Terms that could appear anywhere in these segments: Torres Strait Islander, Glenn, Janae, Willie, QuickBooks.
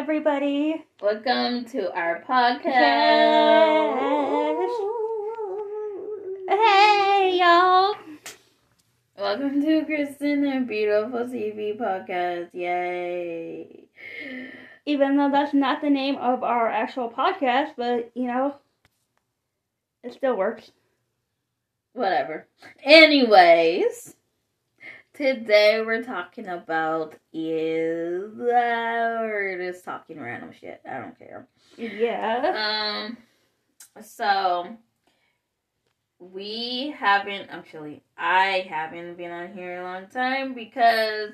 everybody. Welcome to our podcast. Hey, y'all. Welcome to Kristen and Beautiful TV podcast. Yay. Even though that's not the name of our actual podcast, but, you know, it still works. Whatever. Anyways, today we're talking about is... we're just talking random shit. I don't care. Yeah. So, I haven't been on here a long time because...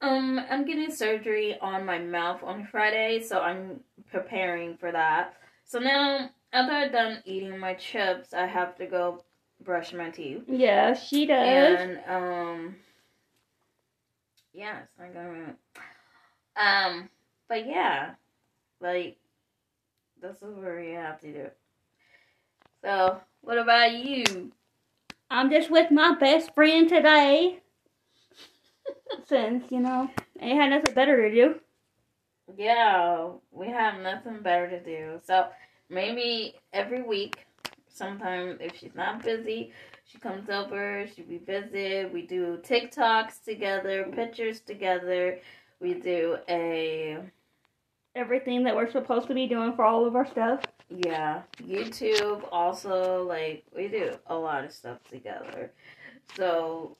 I'm getting surgery on my mouth on Friday, so I'm preparing for that. So now, after I'm done eating my chips, I have to go brush my teeth. Yeah, she does. And, yes, I'm going to, but yeah, like, this is where you have to do it. So, what about you? I'm just with my best friend today. Since, you know, I had nothing better to do. Yeah, we have nothing better to do. So, maybe every week, sometime if she's not busy, she comes over, we visit, we do TikToks together, pictures together, we do everything that we're supposed to be doing for all of our stuff. Yeah, YouTube also, like, we do a lot of stuff together. So...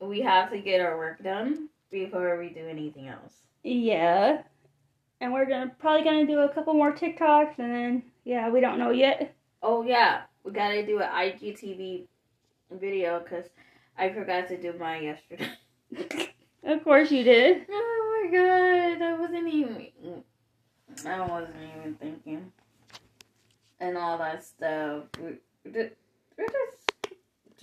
we have to get our work done before we do anything else. Yeah. And we're probably gonna do a couple more TikToks and then, yeah, we don't know yet. Oh, yeah. We gotta do an IGTV video because I forgot to do mine yesterday. Of course you did. Oh, my God. I wasn't even thinking. And all that stuff. We're just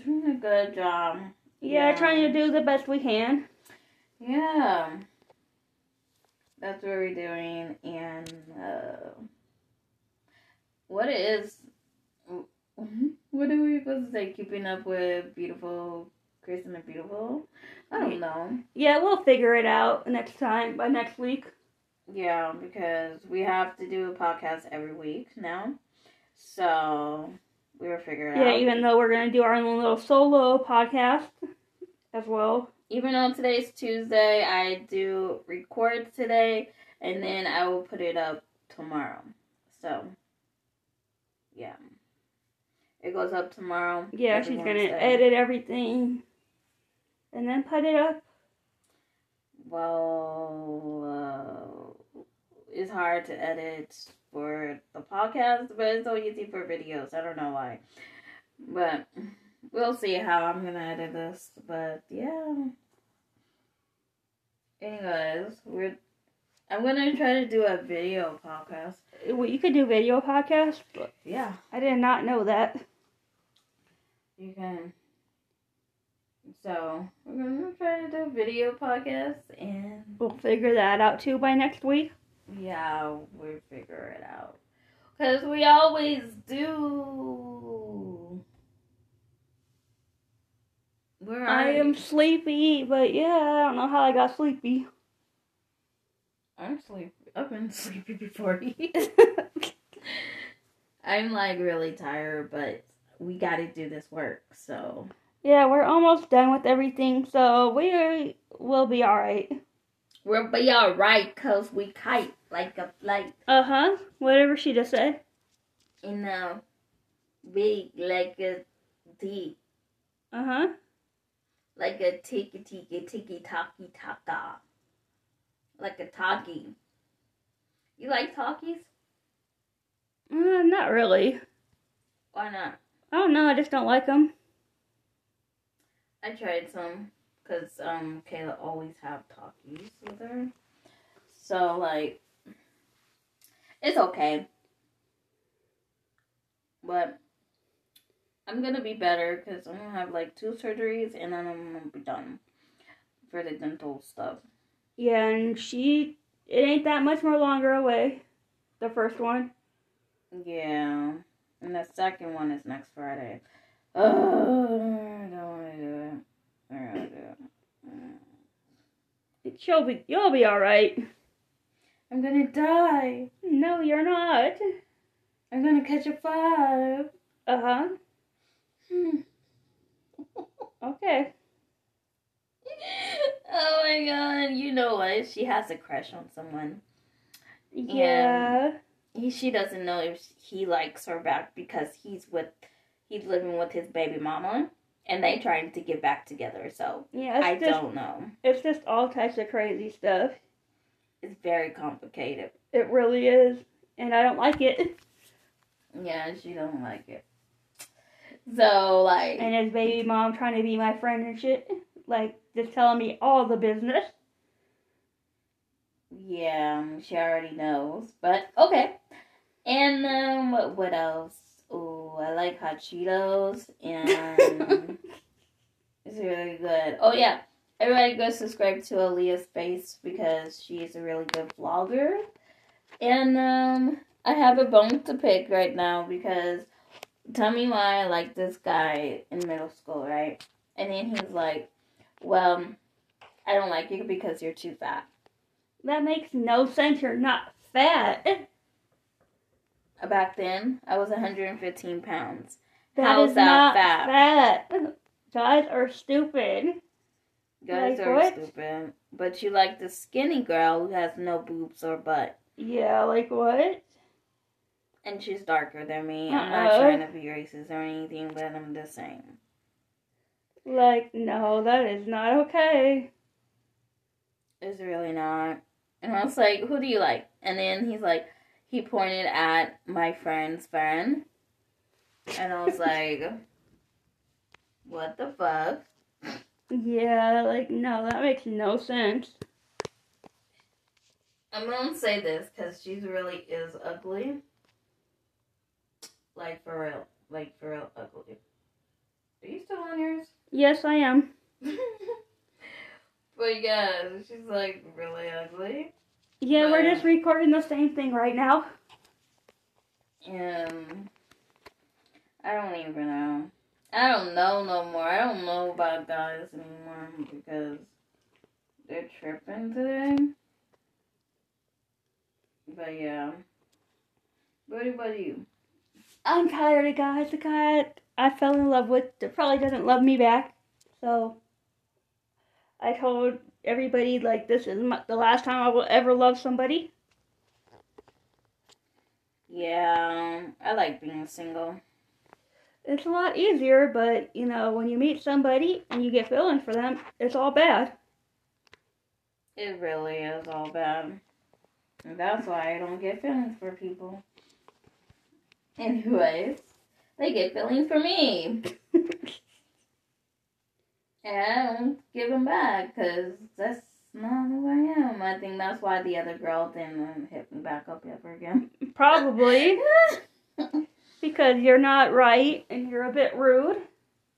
doing a good job. Yeah, trying to do the best we can. Yeah. That's what we're doing. And, what are we supposed to say? Keeping up with Beautiful, Kristen and Beautiful? I don't know. Yeah, we'll figure it out next time, by next week. Yeah, because we have to do a podcast every week now. So... we were figuring out. Yeah, even though we're going to do our own little solo podcast as well. Even though today's Tuesday, I do record today, and then I will put it up tomorrow. So, yeah. It goes up tomorrow. Yeah, she's going to edit everything, and then put it up. Well, it's hard to edit for the podcast, but it's so easy for videos. I don't know why. But we'll see how I'm going to edit this. But, yeah. Anyways, I'm going to try to do a video podcast. Well, you could do video podcast? Yeah. I did not know that. You can. So, we're going to try to do a video podcast, and... we'll figure that out, too, by next week. Yeah, we'll figure it out. Because we always do. I am sleepy, but yeah, I don't know how I got sleepy. I'm sleepy. I've been sleepy before. I'm, like, really tired, but we got to do this work, so. Yeah, we're almost done with everything, so we will be all right. We'll be all right, cause we kite like a flight. Uh-huh. Whatever she just said. And now, big like a D. Uh-huh. Like a tiki-tiki-tiki-taki-taka. Like a talkie. You like talkies? Not really. Why not? I don't know. I just don't like them. I tried some. Because Kayla always have talkies with her. So, like, it's okay. But I'm going to be better because I'm going to have, like, 2 surgeries and then I'm going to be done for the dental stuff. Yeah, and it ain't that much more longer away, the first one. Yeah, and the second one is next Friday. I don't want to do it. She'll be, you'll be alright. I'm gonna die. No, you're not. I'm gonna catch a vibe. Uh-huh. Okay. Oh my god, you know what? She has a crush on someone. Yeah. And she doesn't know if he likes her back because he's living with his baby mama. And they trying to get back together, so yeah, don't know. It's just all types of crazy stuff. It's very complicated. It really is. And I don't like it. Yeah, she don't like it. So, like... And his baby mom trying to be my friend and shit. Like, just telling me all the business. Yeah, she already knows. But, okay. And, what else? Ooh, I like hot Cheetos. And... it's really good. Oh, yeah. Everybody go subscribe to Aaliyah's Space because she is a really good vlogger. And, I have a bone to pick right now because... Tell me why I like this guy in middle school, right? And then he's like, well, I don't like you because you're too fat. That makes no sense. You're not fat. Back then, I was 115 pounds. How's that fat? Guys are stupid. Guys are stupid. But you like the skinny girl who has no boobs or butt. Yeah, like what? And she's darker than me. I'm not trying to be racist or anything, but I'm the same. Like, no, that is not okay. It's really not. And I was like, who do you like? And then he's like, he pointed at my friend's friend. And I was like, what the fuck? Yeah, like, no, that makes no sense. I'm gonna say this, because she really is ugly. Like for real, ugly. Are you still on yours? Yes, I am. But yeah, she's like really ugly. Yeah, but we're just recording the same thing right now. I don't even know. I don't know no more. I don't know about guys anymore because they're tripping today. But yeah. What about you? I'm tired of guys. The guy I fell in love with probably doesn't love me back. So, I told everybody, like, this is the last time I will ever love somebody. Yeah, I like being single. It's a lot easier, but, you know, when you meet somebody and you get feelings for them, it's all bad. It really is all bad. And that's why I don't get feelings for people. Anyways, they get feelings for me. And I don't give them back, because that's not who I am. I think that's why the other girl didn't hit me back up ever again. Probably. Because you're not right, and you're a bit rude.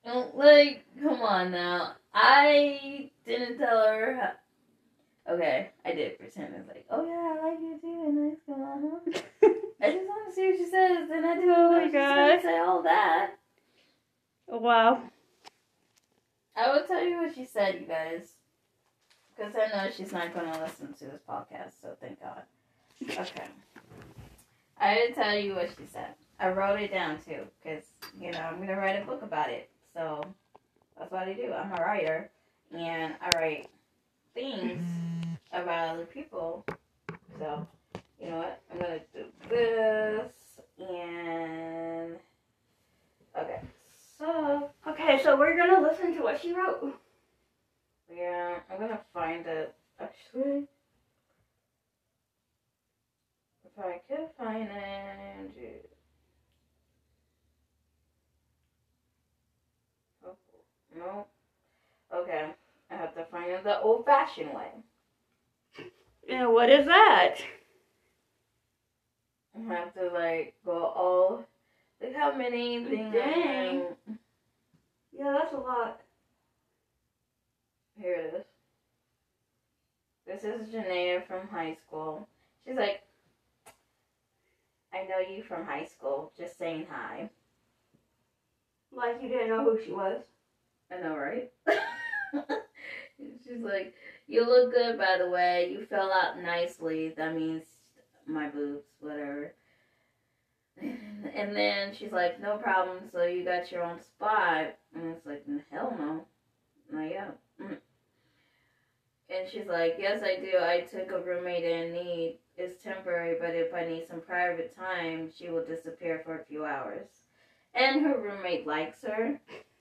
Like, come on now. I didn't tell her how... Okay, I did pretend. I was like, oh yeah, I like you too, and let's go on. I just want to see what she says, and I didn't know she's going to say all that. Wow. I will tell you what she said, you guys. Because I know she's not going to listen to this podcast, so thank God. Okay. I didn't tell you what she said. I wrote it down, too, because, you know, I'm going to write a book about it. So, that's what I do. I'm a writer, and I write things about other people, so... You know what? I'm gonna do this and okay, so we're gonna listen to what she wrote. Yeah, I'm gonna find it actually. If I can find it. Oh, no. Okay, I have to find it the old-fashioned way. Yeah, what is that? I have to, like, go all... Look how many things... Dang. Yeah, that's a lot. Here it is. This is Janae from high school. She's like, I know you from high school, just saying hi. Like you didn't know who she was. I know, right? She's like, you look good, by the way. You fell out nicely. That means my boobs, whatever. And then she's like, no problem. So you got your own spot. And it's like, hell no. Not yet. And she's like, yes, I do. I took a roommate in need. It's temporary, but if I need some private time, she will disappear for a few hours. And her roommate likes her.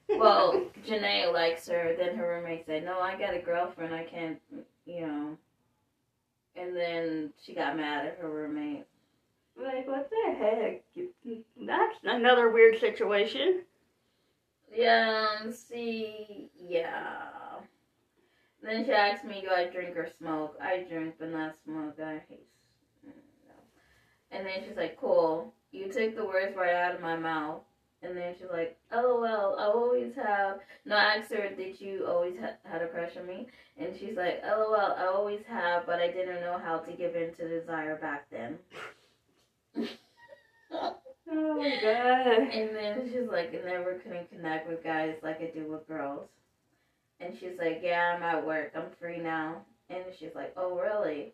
Well, Janae likes her. Then her roommate said, no, I got a girlfriend. I can't, you know. And then she got mad at her roommate. Like, what the heck? That's another weird situation. Yeah, see, yeah. Then she asked me, do I drink or smoke? I drink, but not smoke. I hate smoke. And then she's like, cool. You took the words right out of my mouth. And then she's like, oh, well, I always have... No, I asked her, did you always had a crush on me? And she's like, oh, well, I always have, but I didn't know how to give in to desire back then. Oh, my God. And then she's like, I never couldn't connect with guys like I do with girls. And she's like, yeah, I'm at work. I'm free now. And she's like, oh, really?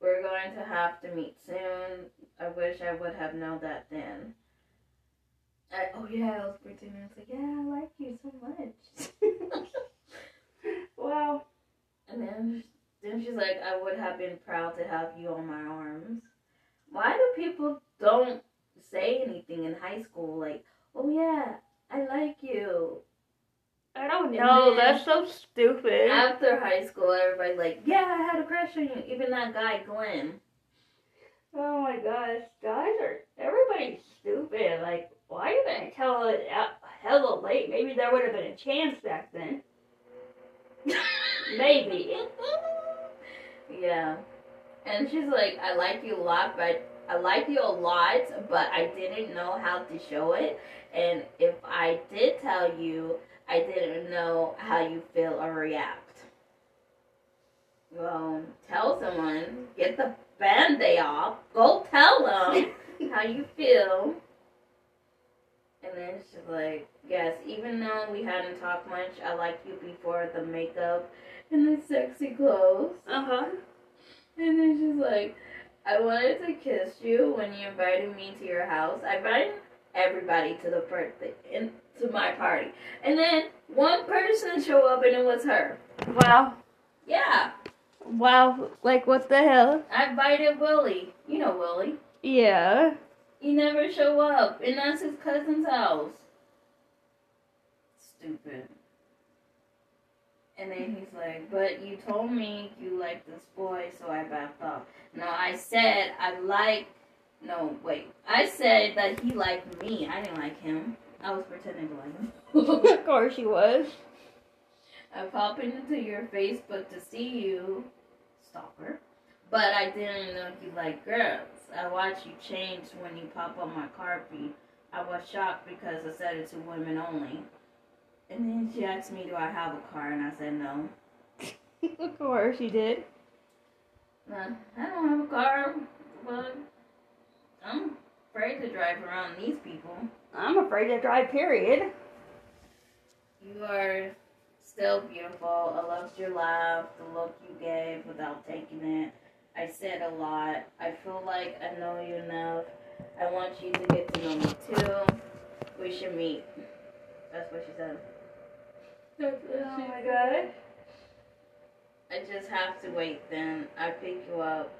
We're going to have to meet soon. I wish I would have known that then. Oh, yeah, I was pretending. I was like, yeah, I like you so much. Wow. And then she's like, I would have been proud to have you on my arms. Why do people don't say anything in high school? Like, oh, yeah, I like you. I don't know. That's so stupid. After high school, everybody's like, yeah, I had a crush on you. Even that guy, Glenn. Oh, my gosh. Guys are... Everybody's stupid. Like, why are you going to tell it hella late? Maybe there would have been a chance back then. Maybe. Yeah. And she's like, I like you a lot, but I didn't know how to show it. And if I did tell you, I didn't know how you feel or react. Well, tell someone. Get the Band-Aid off. Go tell them how you feel. And then she's like, yes, even though we hadn't talked much, I liked you before the makeup and the sexy clothes. Uh-huh. And then she's like, I wanted to kiss you when you invited me to your house. I invited everybody to the birthday and to my party. And then one person showed up and it was her. Wow. Yeah. Wow. Like, what the hell? I invited Willie. You know Willie. Yeah. He never show up, and that's his cousin's house. Stupid. And then he's like, but you told me you liked this boy, so I backed off. No, I said I said that he liked me. I didn't like him. I was pretending to like him. Of course she was. I popped into your Facebook to see you, stalker. But I didn't know you like girls. I watched you change when you pop on my car feed. I was shocked because I said it to women only. And then she asked me, do I have a car? And I said no. Of course she did. I don't have a car, but I'm afraid to drive around these people. I'm afraid to drive, period. You are still beautiful. I loved your laugh, the look you gave without taking it. I said a lot. I feel like I know you enough. I want you to get to know me too. We should meet. That's what she said. Oh my God. I just have to wait then. I pick you up.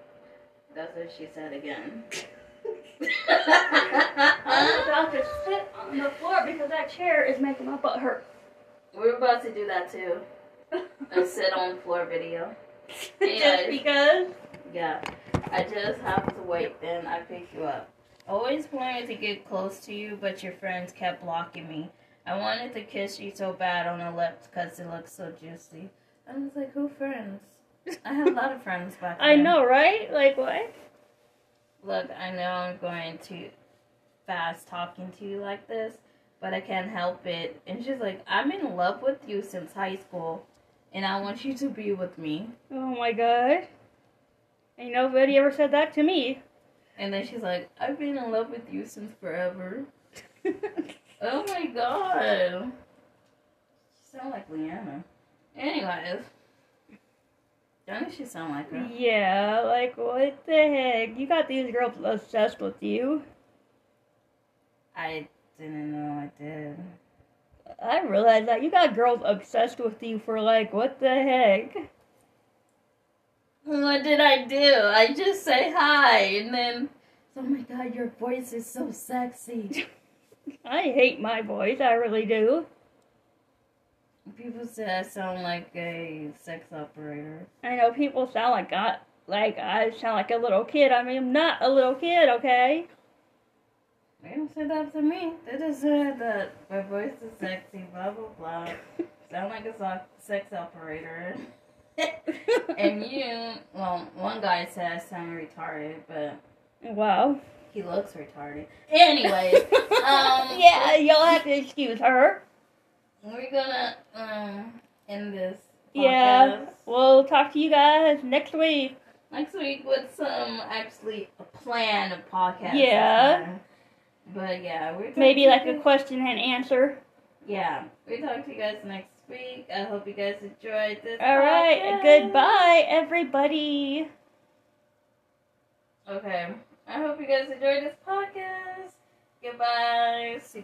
That's what she said again. I'm about to sit on the floor because that chair is making my butt hurt. We're about to do that too. A sit on the floor video. Just because? Yeah. I just have to wait, then I pick you up. Always wanted to get close to you, but your friends kept blocking me. I wanted to kiss you so bad on the lips because it looked so juicy. I was like, who friends? I had a lot of friends back then. I know, right? Like, what? Look, I know I'm going too fast talking to you like this, but I can't help it. And she's like, I'm in love with you since high school. And I want you to be with me. Oh, my God. Ain't nobody ever said that to me. And then she's like, I've been in love with you since forever. Oh, my God. You sound like Leanna. Anyways. Doesn't she sound like her? Yeah, like, what the heck? You got these girls obsessed with you. I didn't know I did. I realized that. You got girls obsessed with you for, like, what the heck? What did I do? I just say hi, and then, oh my god, your voice is so sexy. I hate my voice, I really do. People say I sound like a sex operator. I know, people sound like I sound like a little kid. I mean, I'm not a little kid, okay? They don't say that to me. They just say that my voice is sexy, blah, blah, blah. Sound like a sex operator. And you, well, one guy said I sound retarded, but... Wow. He looks retarded. Anyways, yeah, y'all have to excuse her. We're gonna end this podcast. Yeah, we'll talk to you guys next week. Next week with some, actually, a planned podcast. Yeah. Sometime. But yeah, we're maybe like a question and answer. Yeah, we talk to you guys next week. I hope you guys enjoyed this. All right, goodbye, everybody. Okay, I hope you guys enjoyed this podcast. Goodbye. See you.